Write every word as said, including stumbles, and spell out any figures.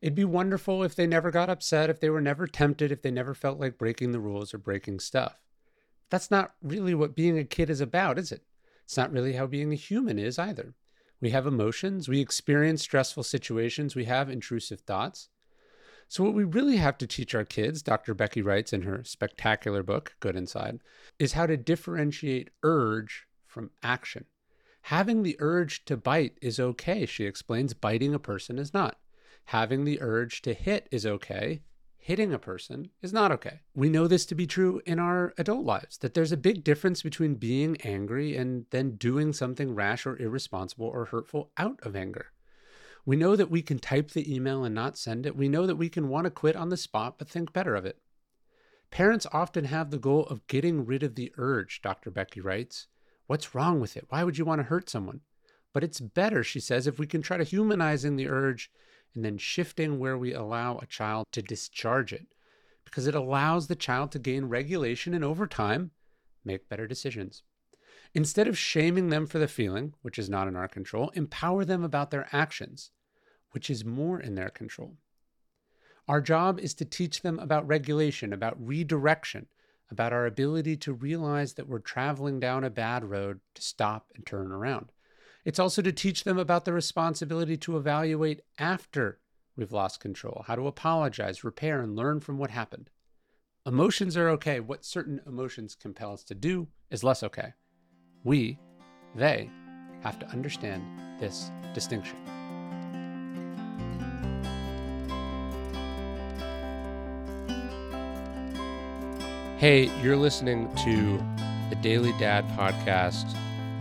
It'd be wonderful if they never got upset, if they were never tempted, if they never felt like breaking the rules or breaking stuff. That's not really what being a kid is about, is it? It's not really how being a human is either. We have emotions, we experience stressful situations, we have intrusive thoughts. So what we really have to teach our kids, Doctor Becky writes in her spectacular book, Good Inside, is how to differentiate urge from action. Having the urge to bite is okay, she explains. Biting a person is not. Having the urge to hit is okay. Hitting a person is not okay. We know this to be true in our adult lives, that there's a big difference between being angry and then doing something rash or irresponsible or hurtful out of anger. We know that we can type the email and not send it. We know that we can want to quit on the spot, but think better of it. Parents often have the goal of getting rid of the urge, Doctor Becky writes. What's wrong with it? Why would you want to hurt someone? But it's better, she says, if we can try to humanizing the urge and then shifting where we allow a child to discharge it, because it allows the child to gain regulation and over time, make better decisions. Instead of shaming them for the feeling, which is not in our control, empower them about their actions, which is more in their control. Our job is to teach them about regulation, about redirection, about our ability to realize that we're traveling down a bad road, to stop and turn around. It's also to teach them about the responsibility to evaluate after we've lost control, how to apologize, repair, and learn from what happened. Emotions are okay. What certain emotions compel us to do is less okay. We, they, have to understand this distinction. Hey, you're listening to the Daily Dad podcast.